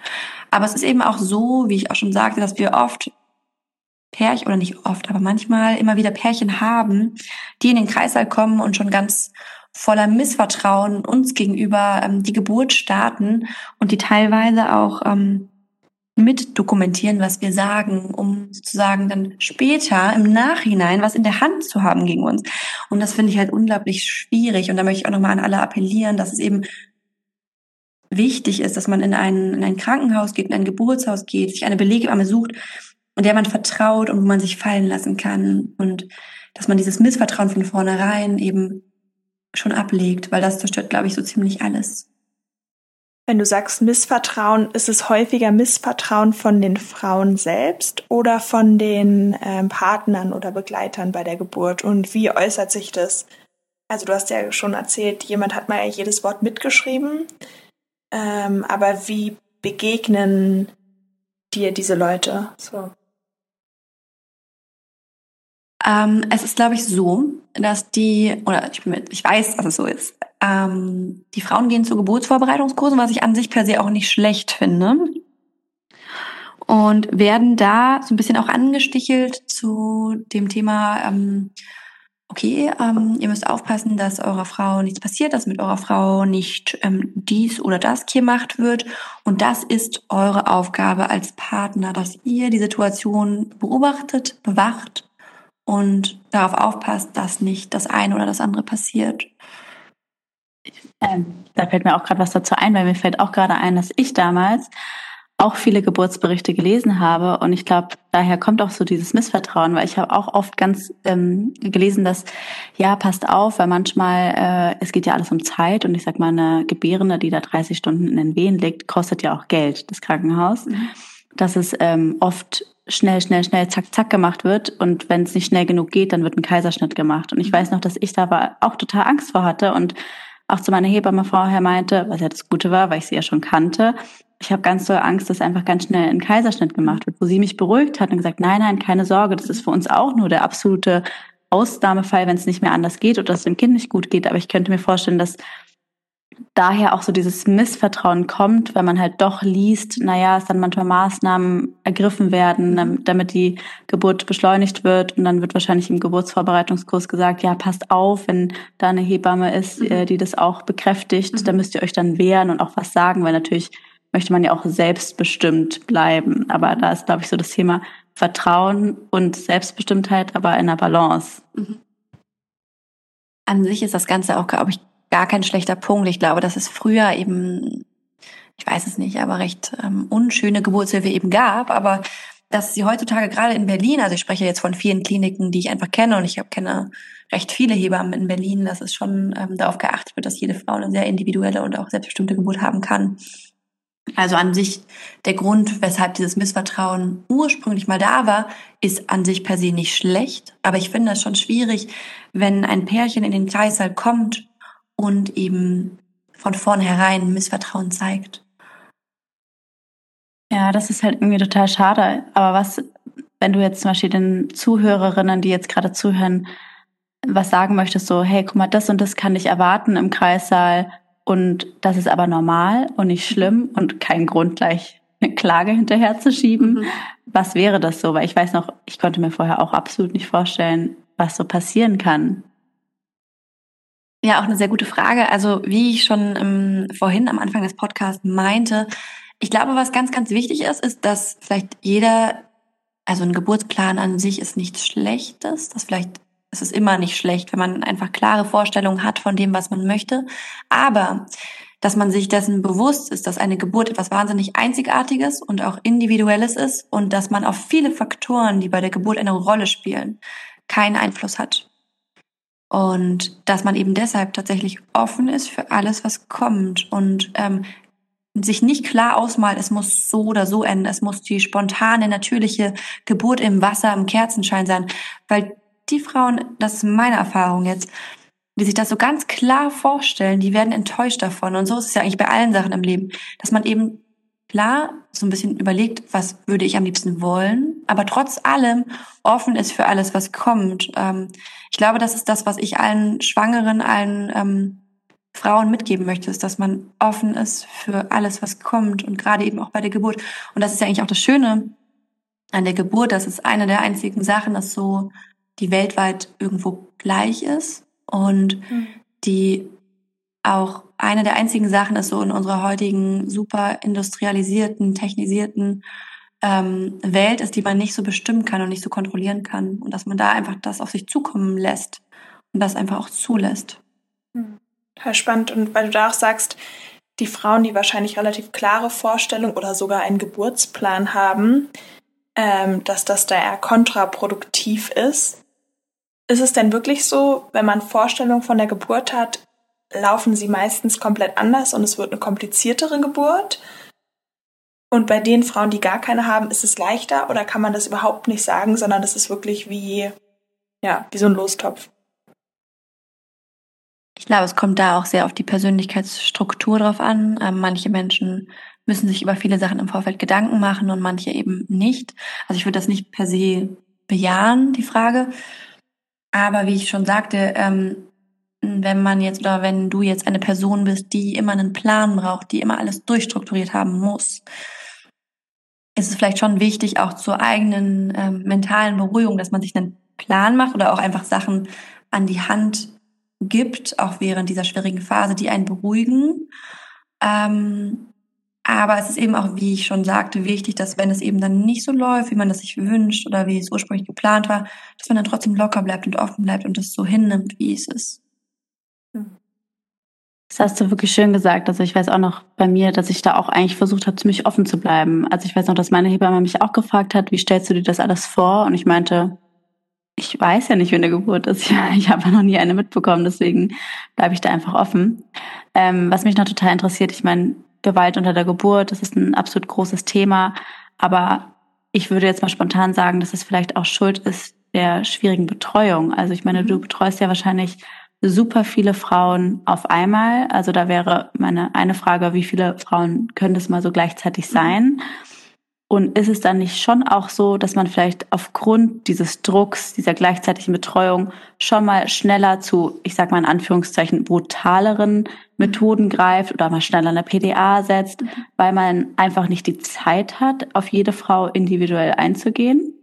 Aber es ist eben auch so, wie ich auch schon sagte, dass wir oft Pärchen, oder nicht oft, aber manchmal immer wieder Pärchen haben, die in den Kreißsaal kommen und schon ganz voller Missvertrauen uns gegenüber die Geburt starten und die teilweise auch mit dokumentieren, was wir sagen, um sozusagen dann später im Nachhinein was in der Hand zu haben gegen uns. Und das finde ich halt unglaublich schwierig. Und da möchte ich auch nochmal an alle appellieren, dass es eben wichtig ist, dass man in ein, in ein Krankenhaus geht, in ein Geburtshaus geht, sich eine Beleghebamme sucht, in der man vertraut und wo man sich fallen lassen kann. Und dass man dieses Missvertrauen von vornherein eben schon ablegt, weil das zerstört, glaube ich, so ziemlich alles. Wenn du sagst Missvertrauen, ist es häufiger Missvertrauen von den Frauen selbst oder von den ähm, Partnern oder Begleitern bei der Geburt? Und wie äußert sich das? Also du hast ja schon erzählt, jemand hat mal jedes Wort mitgeschrieben. Ähm, aber wie begegnen dir diese Leute? So. Ähm, es ist, glaube ich, so, dass die, oder ich, bin mit, ich weiß, dass es so ist, Ähm, die Frauen gehen zu Geburtsvorbereitungskursen, was ich an sich per se auch nicht schlecht finde. Und werden da so ein bisschen auch angestichelt zu dem Thema, ähm, okay, ähm, ihr müsst aufpassen, dass eurer Frau nichts passiert, dass mit eurer Frau nicht ähm, dies oder das gemacht wird. Und das ist eure Aufgabe als Partner, dass ihr die Situation beobachtet, bewacht und darauf aufpasst, dass nicht das eine oder das andere passiert. Ähm, da fällt mir auch gerade was dazu ein, weil mir fällt auch gerade ein, dass ich damals auch viele Geburtsberichte gelesen habe und ich glaube, daher kommt auch so dieses Missvertrauen, weil ich habe auch oft ganz ähm, gelesen, dass, ja, passt auf, weil manchmal, äh, es geht ja alles um Zeit und ich sag mal, eine Gebärende, die da dreißig Stunden in den Wehen liegt, kostet ja auch Geld, das Krankenhaus, mhm. dass es ähm, oft schnell, schnell, schnell, zack, zack gemacht wird und wenn es nicht schnell genug geht, dann wird ein Kaiserschnitt gemacht und ich weiß noch, dass ich da war, auch total Angst vor hatte und auch zu meiner Hebamme vorher meinte, was ja das Gute war, weil ich sie ja schon kannte, ich habe ganz doll Angst, dass einfach ganz schnell ein Kaiserschnitt gemacht wird, wo sie mich beruhigt hat und gesagt, nein, nein, keine Sorge, das ist für uns auch nur der absolute Ausnahmefall, wenn es nicht mehr anders geht oder es dem Kind nicht gut geht, aber ich könnte mir vorstellen, dass daher auch so dieses Missvertrauen kommt, weil man halt doch liest, naja, es dann manchmal Maßnahmen ergriffen werden, damit die Geburt beschleunigt wird und dann wird wahrscheinlich im Geburtsvorbereitungskurs gesagt, ja, passt auf, wenn da eine Hebamme ist, die das auch bekräftigt, mhm. da müsst ihr euch dann wehren und auch was sagen, weil natürlich möchte man ja auch selbstbestimmt bleiben, aber da ist, glaube ich, so das Thema Vertrauen und Selbstbestimmtheit, aber in einer Balance. Mhm. An sich ist das Ganze auch, glaube ich, gar kein schlechter Punkt. Ich glaube, dass es früher eben, ich weiß es nicht, aber recht ähm, unschöne Geburtshilfe eben gab. Aber dass sie heutzutage gerade in Berlin, also ich spreche jetzt von vielen Kliniken, die ich einfach kenne, und ich habe kenne recht viele Hebammen in Berlin, dass es schon ähm, darauf geachtet wird, dass jede Frau eine sehr individuelle und auch selbstbestimmte Geburt haben kann. Also an sich der Grund, weshalb dieses Missvertrauen ursprünglich mal da war, ist an sich per se nicht schlecht. Aber ich finde das schon schwierig, wenn ein Pärchen in den Kreißsaal kommt und eben von vornherein Missvertrauen zeigt. Ja, das ist halt irgendwie total schade. Aber was, wenn du jetzt zum Beispiel den Zuhörerinnen, die jetzt gerade zuhören, was sagen möchtest, so, hey, guck mal, das und das kann dich erwarten im Kreißsaal. Und das ist aber normal und nicht schlimm und kein Grund, gleich eine Klage hinterherzuschieben. Mhm. Was wäre das so? Weil ich weiß noch, ich konnte mir vorher auch absolut nicht vorstellen, was so passieren kann. Ja, auch eine sehr gute Frage. Also wie ich schon ähm, vorhin am Anfang des Podcasts meinte, ich glaube, was ganz, ganz wichtig ist, ist, dass vielleicht jeder, also ein Geburtsplan an sich ist nichts Schlechtes, dass vielleicht es ist immer nicht schlecht, wenn man einfach klare Vorstellungen hat von dem, was man möchte. Aber dass man sich dessen bewusst ist, dass eine Geburt etwas wahnsinnig Einzigartiges und auch Individuelles ist und dass man auf viele Faktoren, die bei der Geburt eine Rolle spielen, keinen Einfluss hat. Und dass man eben deshalb tatsächlich offen ist für alles, was kommt und ähm, sich nicht klar ausmalt, es muss so oder so enden, es muss die spontane, natürliche Geburt im Wasser, im Kerzenschein sein, weil die Frauen, das ist meine Erfahrung jetzt, die sich das so ganz klar vorstellen, die werden enttäuscht davon. Und so ist es ja eigentlich bei allen Sachen im Leben, dass man eben klar so ein bisschen überlegt, was würde ich am liebsten wollen, aber trotz allem offen ist für alles, was kommt. Ich glaube, das ist das, was ich allen Schwangeren, allen ähm, Frauen mitgeben möchte, ist, dass man offen ist für alles, was kommt und gerade eben auch bei der Geburt. Und das ist ja eigentlich auch das Schöne an der Geburt, das ist eine der einzigen Sachen, dass so die weltweit irgendwo gleich ist und mhm. die auch eine der einzigen Sachen ist, so in unserer heutigen super industrialisierten, technisierten ähm, Welt ist, die man nicht so bestimmen kann und nicht so kontrollieren kann. Und dass man da einfach das auf sich zukommen lässt und das einfach auch zulässt. Mhm. Total spannend. Und weil du da auch sagst, die Frauen, die wahrscheinlich relativ klare Vorstellungen oder sogar einen Geburtsplan haben, ähm, dass das da eher kontraproduktiv ist. Ist es denn wirklich so, wenn man Vorstellungen von der Geburt hat, laufen sie meistens komplett anders und es wird eine kompliziertere Geburt? Und bei den Frauen, die gar keine haben, ist es leichter oder kann man das überhaupt nicht sagen, sondern das ist wirklich wie, ja, wie so ein Lostopf? Ich glaube, es kommt da auch sehr auf die Persönlichkeitsstruktur drauf an. Ähm, manche Menschen müssen sich über viele Sachen im Vorfeld Gedanken machen und manche eben nicht. Also ich würde das nicht per se bejahen, die Frage. Aber wie ich schon sagte, ähm, wenn man jetzt oder wenn du jetzt eine Person bist, die immer einen Plan braucht, die immer alles durchstrukturiert haben muss, ist es vielleicht schon wichtig, auch zur eigenen ähm, mentalen Beruhigung, dass man sich einen Plan macht oder auch einfach Sachen an die Hand gibt, auch während dieser schwierigen Phase, die einen beruhigen. Ähm, aber es ist eben auch, wie ich schon sagte, wichtig, dass wenn es eben dann nicht so läuft, wie man das sich wünscht oder wie es ursprünglich geplant war, dass man dann trotzdem locker bleibt und offen bleibt und das so hinnimmt, wie es ist. Das hast du wirklich schön gesagt. Also ich weiß auch noch bei mir, dass ich da auch eigentlich versucht habe, ziemlich offen zu bleiben. Also ich weiß noch, dass meine Hebamme mich auch gefragt hat, wie stellst du dir das alles vor? Und ich meinte, ich weiß ja nicht, wie eine Geburt ist. Ja, ich habe noch nie eine mitbekommen, deswegen bleibe ich da einfach offen. Ähm, was mich noch total interessiert, ich meine, Gewalt unter der Geburt, das ist ein absolut großes Thema, aber ich würde jetzt mal spontan sagen, dass es vielleicht auch Schuld ist der schwierigen Betreuung. Also ich meine, du betreust ja wahrscheinlich super viele Frauen auf einmal. Also da wäre meine eine Frage, wie viele Frauen können das mal so gleichzeitig sein? Und ist es dann nicht schon auch so, dass man vielleicht aufgrund dieses Drucks, dieser gleichzeitigen Betreuung schon mal schneller zu, ich sag mal in Anführungszeichen, brutaleren Methoden greift oder mal schneller eine P D A setzt, weil man einfach nicht die Zeit hat, auf jede Frau individuell einzugehen?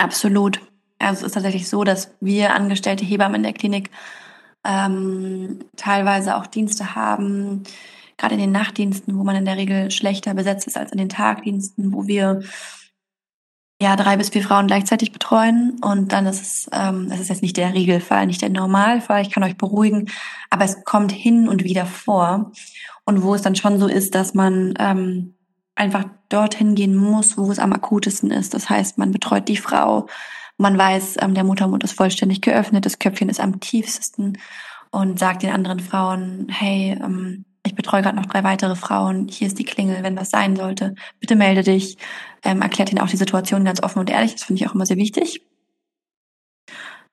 Absolut. Also es ist tatsächlich so, dass wir angestellte Hebammen in der Klinik ähm, teilweise auch Dienste haben, gerade in den Nachtdiensten, wo man in der Regel schlechter besetzt ist als in den Tagdiensten, wo wir ja drei bis vier Frauen gleichzeitig betreuen. Und dann ist es, ähm, das ist jetzt nicht der Regelfall, nicht der Normalfall, ich kann euch beruhigen, aber es kommt hin und wieder vor. Und wo es dann schon so ist, dass man ähm, einfach dorthin gehen muss, wo es am akutesten ist. Das heißt, man betreut die Frau, man weiß, der Muttermund ist vollständig geöffnet, das Köpfchen ist am tiefsten und sagt den anderen Frauen, hey, ich betreue gerade noch drei weitere Frauen, hier ist die Klingel, wenn was sein sollte, bitte melde dich, erklärt ihnen auch die Situation ganz offen und ehrlich, das finde ich auch immer sehr wichtig.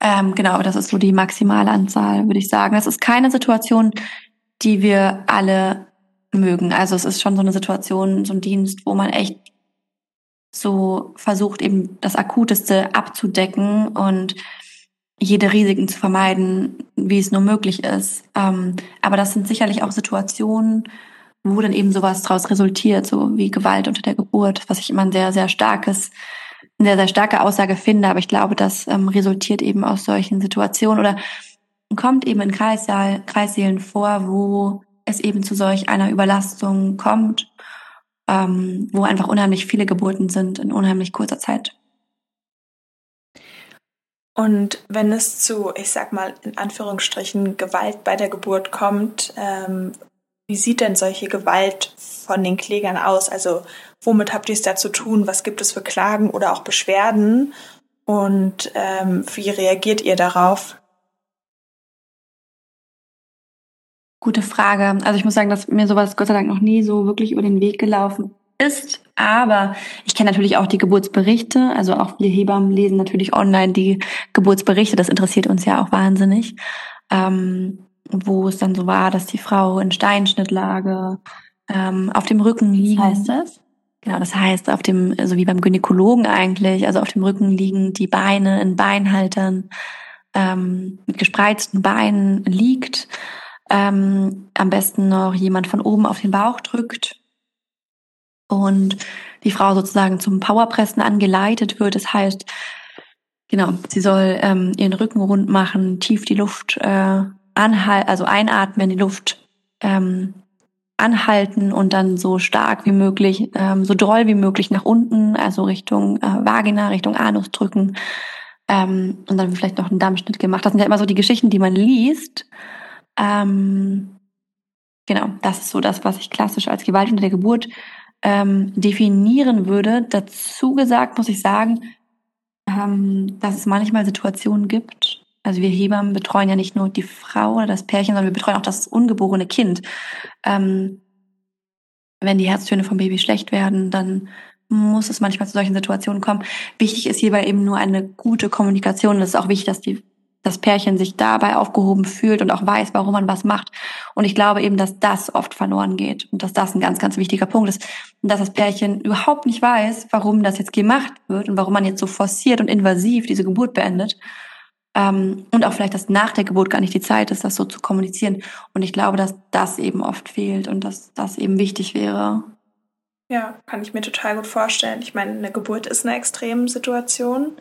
Ähm, genau, das ist so die maximale Anzahl, würde ich sagen. Das ist keine Situation, die wir alle mögen. Also es ist schon so eine Situation, so ein Dienst, wo man echt so versucht, eben das Akuteste abzudecken und jede Risiken zu vermeiden, wie es nur möglich ist. Ähm, aber das sind sicherlich auch Situationen, wo dann eben sowas draus resultiert, so wie Gewalt unter der Geburt, was ich immer ein sehr, sehr starkes eine sehr, sehr starke Aussage finde, aber ich glaube, das ähm, resultiert eben aus solchen Situationen oder kommt eben in Kreißsaal, Kreißsälen vor, wo es eben zu solch einer Überlastung kommt, ähm, wo einfach unheimlich viele Geburten sind in unheimlich kurzer Zeit. Und wenn es zu, ich sag mal, in Anführungsstrichen Gewalt bei der Geburt kommt, ähm, wie sieht denn solche Gewalt von den Klägern aus? Also womit habt ihr es da zu tun? Was gibt es für Klagen oder auch Beschwerden? Und ähm, wie reagiert ihr darauf? Gute Frage. Also ich muss sagen, dass mir sowas Gott sei Dank noch nie so wirklich über den Weg gelaufen ist. Aber ich kenne natürlich auch die Geburtsberichte. Also auch wir Hebammen lesen natürlich online die Geburtsberichte. Das interessiert uns ja auch wahnsinnig. Ähm, wo es dann so war, dass die Frau in Steinschnittlage ähm, auf dem Rücken liegen. Was heißt das? Genau, das heißt, auf dem, so wie beim Gynäkologen eigentlich, also auf dem Rücken liegen die Beine in Beinhaltern, ähm, mit gespreizten Beinen liegt, ähm, am besten noch jemand von oben auf den Bauch drückt und die Frau sozusagen zum Powerpressen angeleitet wird. Das heißt, genau, sie soll ähm, ihren Rücken rund machen, tief die Luft äh, Anhal- also einatmen, die Luft ähm, anhalten und dann so stark wie möglich, ähm, so doll wie möglich nach unten, also Richtung äh, Vagina, Richtung Anus drücken ähm, und dann vielleicht noch einen Dammschnitt gemacht. Das sind ja immer so die Geschichten, die man liest. Ähm, genau, das ist so das, was ich klassisch als Gewalt unter der Geburt ähm, definieren würde. Dazu gesagt muss ich sagen, ähm, dass es manchmal Situationen gibt. Also wir Hebammen betreuen ja nicht nur die Frau oder das Pärchen, sondern wir betreuen auch das ungeborene Kind. Ähm, wenn die Herztöne vom Baby schlecht werden, dann muss es manchmal zu solchen Situationen kommen. Wichtig ist hierbei eben nur eine gute Kommunikation. Es ist auch wichtig, dass die, das Pärchen sich dabei aufgehoben fühlt und auch weiß, warum man was macht. Und ich glaube eben, dass das oft verloren geht und dass das ein ganz, ganz wichtiger Punkt ist. Und dass das Pärchen überhaupt nicht weiß, warum das jetzt gemacht wird und warum man jetzt so forciert und invasiv diese Geburt beendet. Ähm, und auch vielleicht, dass nach der Geburt gar nicht die Zeit ist, das so zu kommunizieren. Und ich glaube, dass das eben oft fehlt und dass das eben wichtig wäre. Ja, kann ich mir total gut vorstellen. Ich meine, eine Geburt ist eine extreme Situation.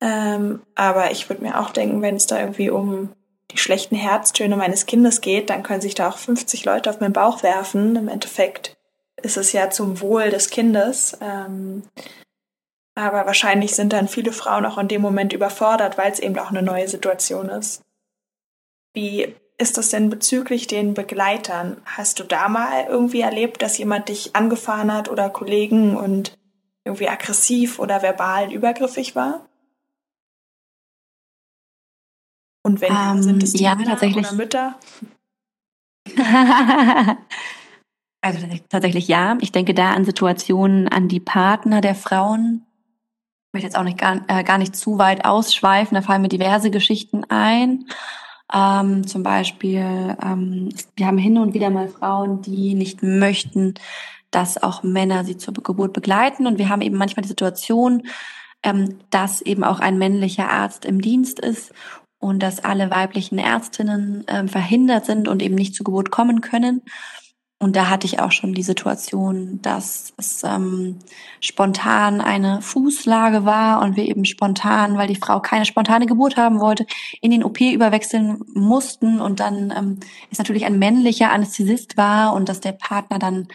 Ähm, aber ich würde mir auch denken, wenn es da irgendwie um die schlechten Herztöne meines Kindes geht, dann können sich da auch fünfzig Leute auf meinen Bauch werfen. Im Endeffekt ist es ja zum Wohl des Kindes. Ähm, Aber wahrscheinlich sind dann viele Frauen auch in dem Moment überfordert, weil es eben auch eine neue Situation ist. Wie ist das denn bezüglich den Begleitern? Hast du da mal irgendwie erlebt, dass jemand dich angefahren hat oder Kollegen und irgendwie aggressiv oder verbal übergriffig war? Und wenn ähm, sind es die ja, Männer tatsächlich. Oder Mütter? Also tatsächlich ja. Ich denke da an Situationen, an die Partner der Frauen. Ich möchte jetzt auch nicht gar, äh, gar nicht zu weit ausschweifen, da fallen mir diverse Geschichten ein. Ähm, zum Beispiel, ähm, wir haben hin und wieder mal Frauen, die nicht möchten, dass auch Männer sie zur Geburt begleiten. Und wir haben eben manchmal die Situation, ähm, dass eben auch ein männlicher Arzt im Dienst ist und dass alle weiblichen Ärztinnen äh, verhindert sind und eben nicht zur Geburt kommen können. Und da hatte ich auch schon die Situation, dass es ähm, spontan eine Fußlage war und wir eben spontan, weil die Frau keine spontane Geburt haben wollte, in den O P überwechseln mussten und dann ähm, es natürlich ein männlicher Anästhesist war und dass der Partner dann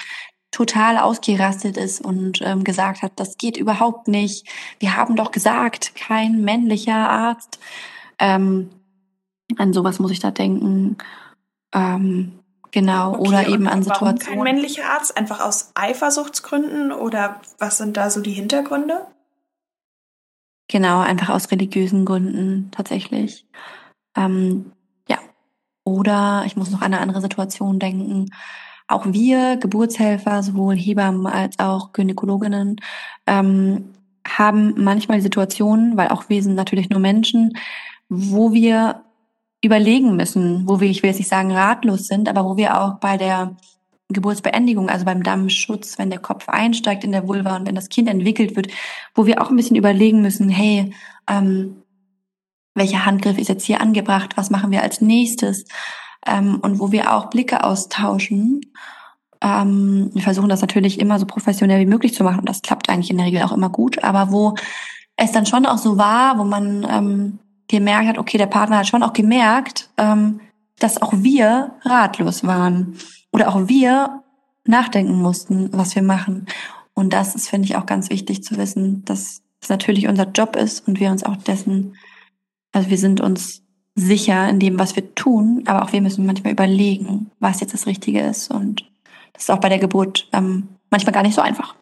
total ausgerastet ist und ähm, gesagt hat, das geht überhaupt nicht. Wir haben doch gesagt, kein männlicher Arzt. Ähm, an sowas muss ich da denken. Ähm, Genau, okay, oder eben an Situationen. Warum kein männlicher Arzt? Einfach aus Eifersuchtsgründen oder was sind da so die Hintergründe? Genau, einfach aus religiösen Gründen tatsächlich. Ähm, ja, oder ich muss noch an eine andere Situation denken. Auch wir Geburtshelfer, sowohl Hebammen als auch Gynäkologinnen, ähm, haben manchmal Situationen, weil auch wir sind natürlich nur Menschen, wo wir überlegen müssen, wo wir, ich will jetzt nicht sagen ratlos sind, aber wo wir auch bei der Geburtsbeendigung, also beim Dammschutz, wenn der Kopf einsteigt in der Vulva und wenn das Kind entwickelt wird, wo wir auch ein bisschen überlegen müssen, hey, ähm, welcher Handgriff ist jetzt hier angebracht, was machen wir als nächstes, ähm, und wo wir auch Blicke austauschen. Ähm, wir versuchen das natürlich immer so professionell wie möglich zu machen und das klappt eigentlich in der Regel auch immer gut, aber wo es dann schon auch so war, wo man ähm, gemerkt hat, okay, der Partner hat schon auch gemerkt, ähm, dass auch wir ratlos waren oder auch wir nachdenken mussten, was wir machen. Und das ist, finde ich, auch ganz wichtig zu wissen, dass es natürlich unser Job ist und wir uns auch dessen, also wir sind uns sicher in dem, was wir tun, aber auch wir müssen manchmal überlegen, was jetzt das Richtige ist. Und das ist auch bei der Geburt ähm, manchmal gar nicht so einfach.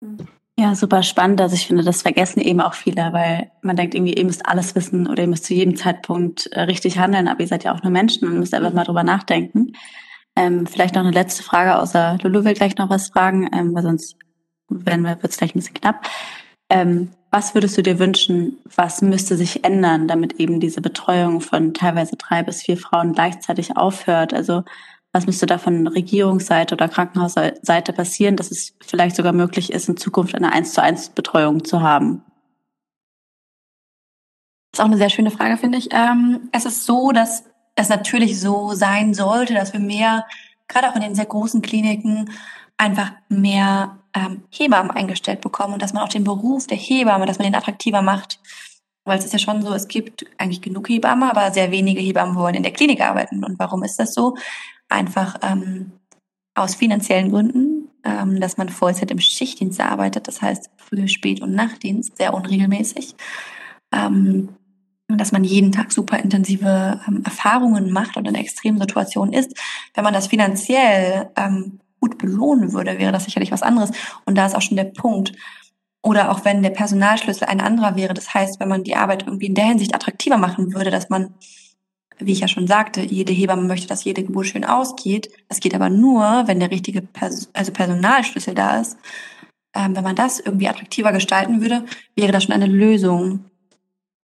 Mhm. Ja, super spannend. Also ich finde, das vergessen eben auch viele, weil man denkt irgendwie, ihr müsst alles wissen oder ihr müsst zu jedem Zeitpunkt richtig handeln, aber ihr seid ja auch nur Menschen und müsst einfach mal drüber nachdenken. Ähm, vielleicht noch eine letzte Frage, außer Lulu will gleich noch was fragen, ähm, weil sonst werden wir, wird es gleich ein bisschen knapp. Ähm, was würdest du dir wünschen, was müsste sich ändern, damit eben diese Betreuung von teilweise drei bis vier Frauen gleichzeitig aufhört? Also was müsste da von Regierungsseite oder Krankenhausseite passieren, dass es vielleicht sogar möglich ist, in Zukunft eine eins zu eins Betreuung zu haben? Das ist auch eine sehr schöne Frage, finde ich. Ähm, es ist so, dass es natürlich so sein sollte, dass wir mehr, gerade auch in den sehr großen Kliniken, einfach mehr ähm, Hebammen eingestellt bekommen und dass man auch den Beruf der Hebamme, dass man den attraktiver macht. Weil es ist ja schon so, es gibt eigentlich genug Hebammen, aber sehr wenige Hebammen wollen in der Klinik arbeiten. Und warum ist das so? Einfach ähm, aus finanziellen Gründen, ähm, dass man Vollzeit im Schichtdienst arbeitet, das heißt Früh-, Spät- und Nachtdienst, sehr unregelmäßig. Ähm, dass man jeden Tag super intensive ähm, Erfahrungen macht und in extremen Situationen ist. Wenn man das finanziell ähm, gut belohnen würde, wäre das sicherlich was anderes. Und da ist auch schon der Punkt. Oder auch wenn der Personalschlüssel ein anderer wäre, das heißt, wenn man die Arbeit irgendwie in der Hinsicht attraktiver machen würde, dass man, wie ich ja schon sagte, jede Hebamme möchte, dass jede Geburt schön ausgeht. Das geht aber nur, wenn der richtige Pers- also Personalschlüssel da ist. Ähm, wenn man das irgendwie attraktiver gestalten würde, wäre das schon eine Lösung.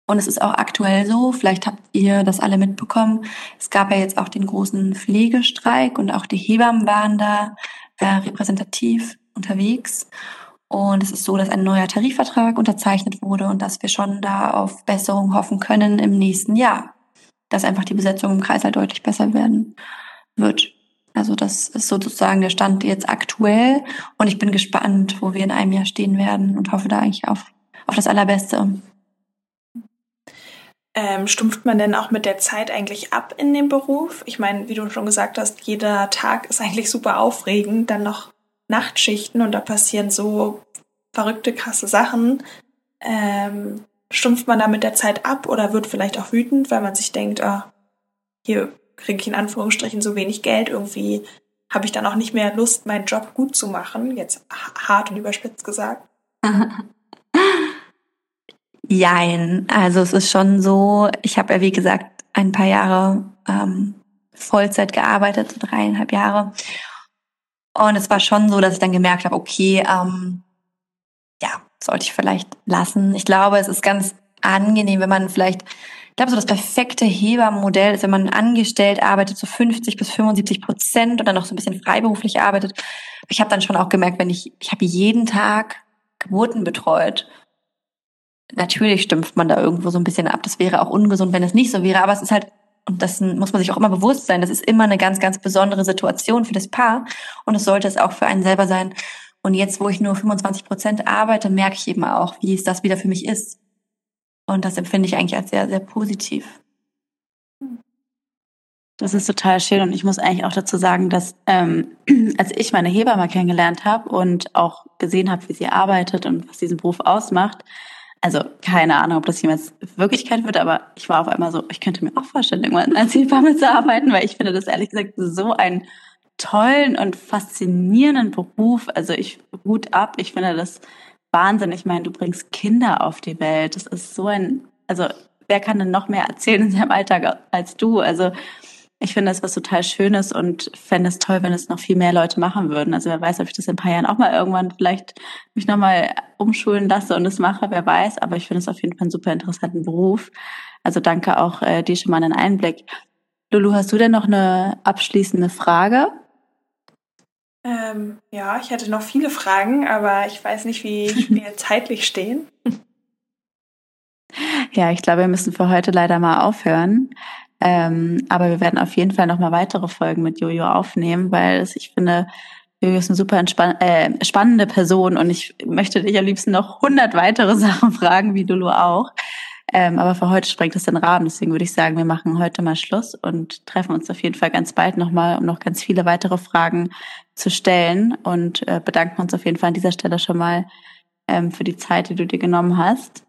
Und es ist auch aktuell so, vielleicht habt ihr das alle mitbekommen, es gab ja jetzt auch den großen Pflegestreik und auch die Hebammen waren da äh, repräsentativ unterwegs. Und es ist so, dass ein neuer Tarifvertrag unterzeichnet wurde und dass wir schon da auf Besserung hoffen können im nächsten Jahr. Dass einfach die Besetzung im Kreißsaal deutlich besser werden wird. Also das ist sozusagen der Stand jetzt aktuell. Und ich bin gespannt, wo wir in einem Jahr stehen werden und hoffe da eigentlich auf, auf das Allerbeste. Ähm, stumpft man denn auch mit der Zeit eigentlich ab in dem Beruf? Ich meine, wie du schon gesagt hast, jeder Tag ist eigentlich super aufregend. Dann noch Nachtschichten und da passieren so verrückte, krasse Sachen. Ähm... Stumpft man da mit der Zeit ab oder wird vielleicht auch wütend, weil man sich denkt, ah, hier kriege ich in Anführungsstrichen so wenig Geld, irgendwie habe ich dann auch nicht mehr Lust, meinen Job gut zu machen, jetzt hart und überspitzt gesagt. Jein, also es ist schon so, ich habe ja wie gesagt ein paar Jahre ähm, Vollzeit gearbeitet, so dreieinhalb Jahre und es war schon so, dass ich dann gemerkt habe, okay, ähm, ja, sollte ich vielleicht lassen. Ich glaube, es ist ganz angenehm, wenn man vielleicht, ich glaube, so das perfekte Hebammenmodell ist, wenn man angestellt arbeitet, so fünfzig bis fünfundsiebzig Prozent und dann noch so ein bisschen freiberuflich arbeitet. Ich habe dann schon auch gemerkt, wenn ich, ich habe jeden Tag Geburten betreut. Natürlich stumpft man da irgendwo so ein bisschen ab. Das wäre auch ungesund, wenn es nicht so wäre. Aber es ist halt, und das muss man sich auch immer bewusst sein, das ist immer eine ganz, ganz besondere Situation für das Paar. Und es sollte es auch für einen selber sein. Und jetzt, wo ich nur fünfundzwanzig Prozent arbeite, merke ich eben auch, wie es das wieder für mich ist. Und das empfinde ich eigentlich als sehr, sehr positiv. Das ist total schön. Und ich muss eigentlich auch dazu sagen, dass ähm, als ich meine Hebamme kennengelernt habe und auch gesehen habe, wie sie arbeitet und was diesen Beruf ausmacht, Also keine Ahnung, ob das jemals Wirklichkeit wird, aber ich war auf einmal so, ich könnte mir auch vorstellen, irgendwann als Hebamme zu arbeiten, weil ich finde das ehrlich gesagt so einen tollen und faszinierenden Beruf. Also ich Hut ab, ich finde das Wahnsinn. Ich meine, du bringst Kinder auf die Welt. Das ist so ein, also wer kann denn noch mehr erzählen in seinem Alltag als du? Also ich finde das was total Schönes und fände es toll, wenn es noch viel mehr Leute machen würden. Also wer weiß, ob ich das in ein paar Jahren auch mal irgendwann vielleicht mich nochmal umschulen lasse und es mache, wer weiß. Aber ich finde es auf jeden Fall einen super interessanten Beruf. Also danke auch äh, dir schon mal einen Einblick. Lulu, hast du denn noch eine abschließende Frage? Ähm, ja, ich hatte noch viele Fragen, aber ich weiß nicht, wie wir zeitlich stehen. Ja, ich glaube, wir müssen für heute leider mal aufhören. Ähm, aber wir werden auf jeden Fall nochmal weitere Folgen mit Jojo aufnehmen, weil es, ich finde, Jojo ist eine super entspann- äh, spannende Person und ich möchte dich am liebsten noch hundert weitere Sachen fragen, wie Lulu auch. Ähm, aber für heute sprengt das den Rahmen, deswegen würde ich sagen, wir machen heute mal Schluss und treffen uns auf jeden Fall ganz bald nochmal, um noch ganz viele weitere Fragen zu stellen und äh, bedanken uns auf jeden Fall an dieser Stelle schon mal ähm, für die Zeit, die du dir genommen hast.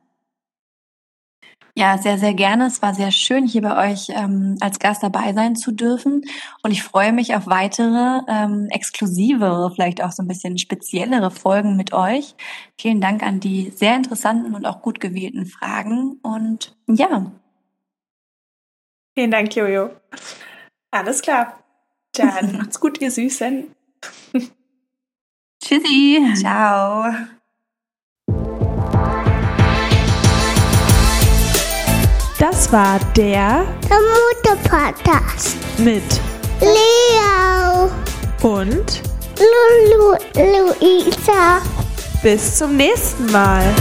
Ja, sehr, sehr gerne. Es war sehr schön, hier bei euch ähm, als Gast dabei sein zu dürfen. Und ich freue mich auf weitere, ähm, exklusivere, vielleicht auch so ein bisschen speziellere Folgen mit euch. Vielen Dank an die sehr interessanten und auch gut gewählten Fragen. Und ja. Vielen Dank, Jojo. Alles klar. Dann macht's gut, ihr Süßen. Tschüssi. Ciao. Das war der, der Mutterpodcast mit Leo und Lulu Luisa. Bis zum nächsten Mal.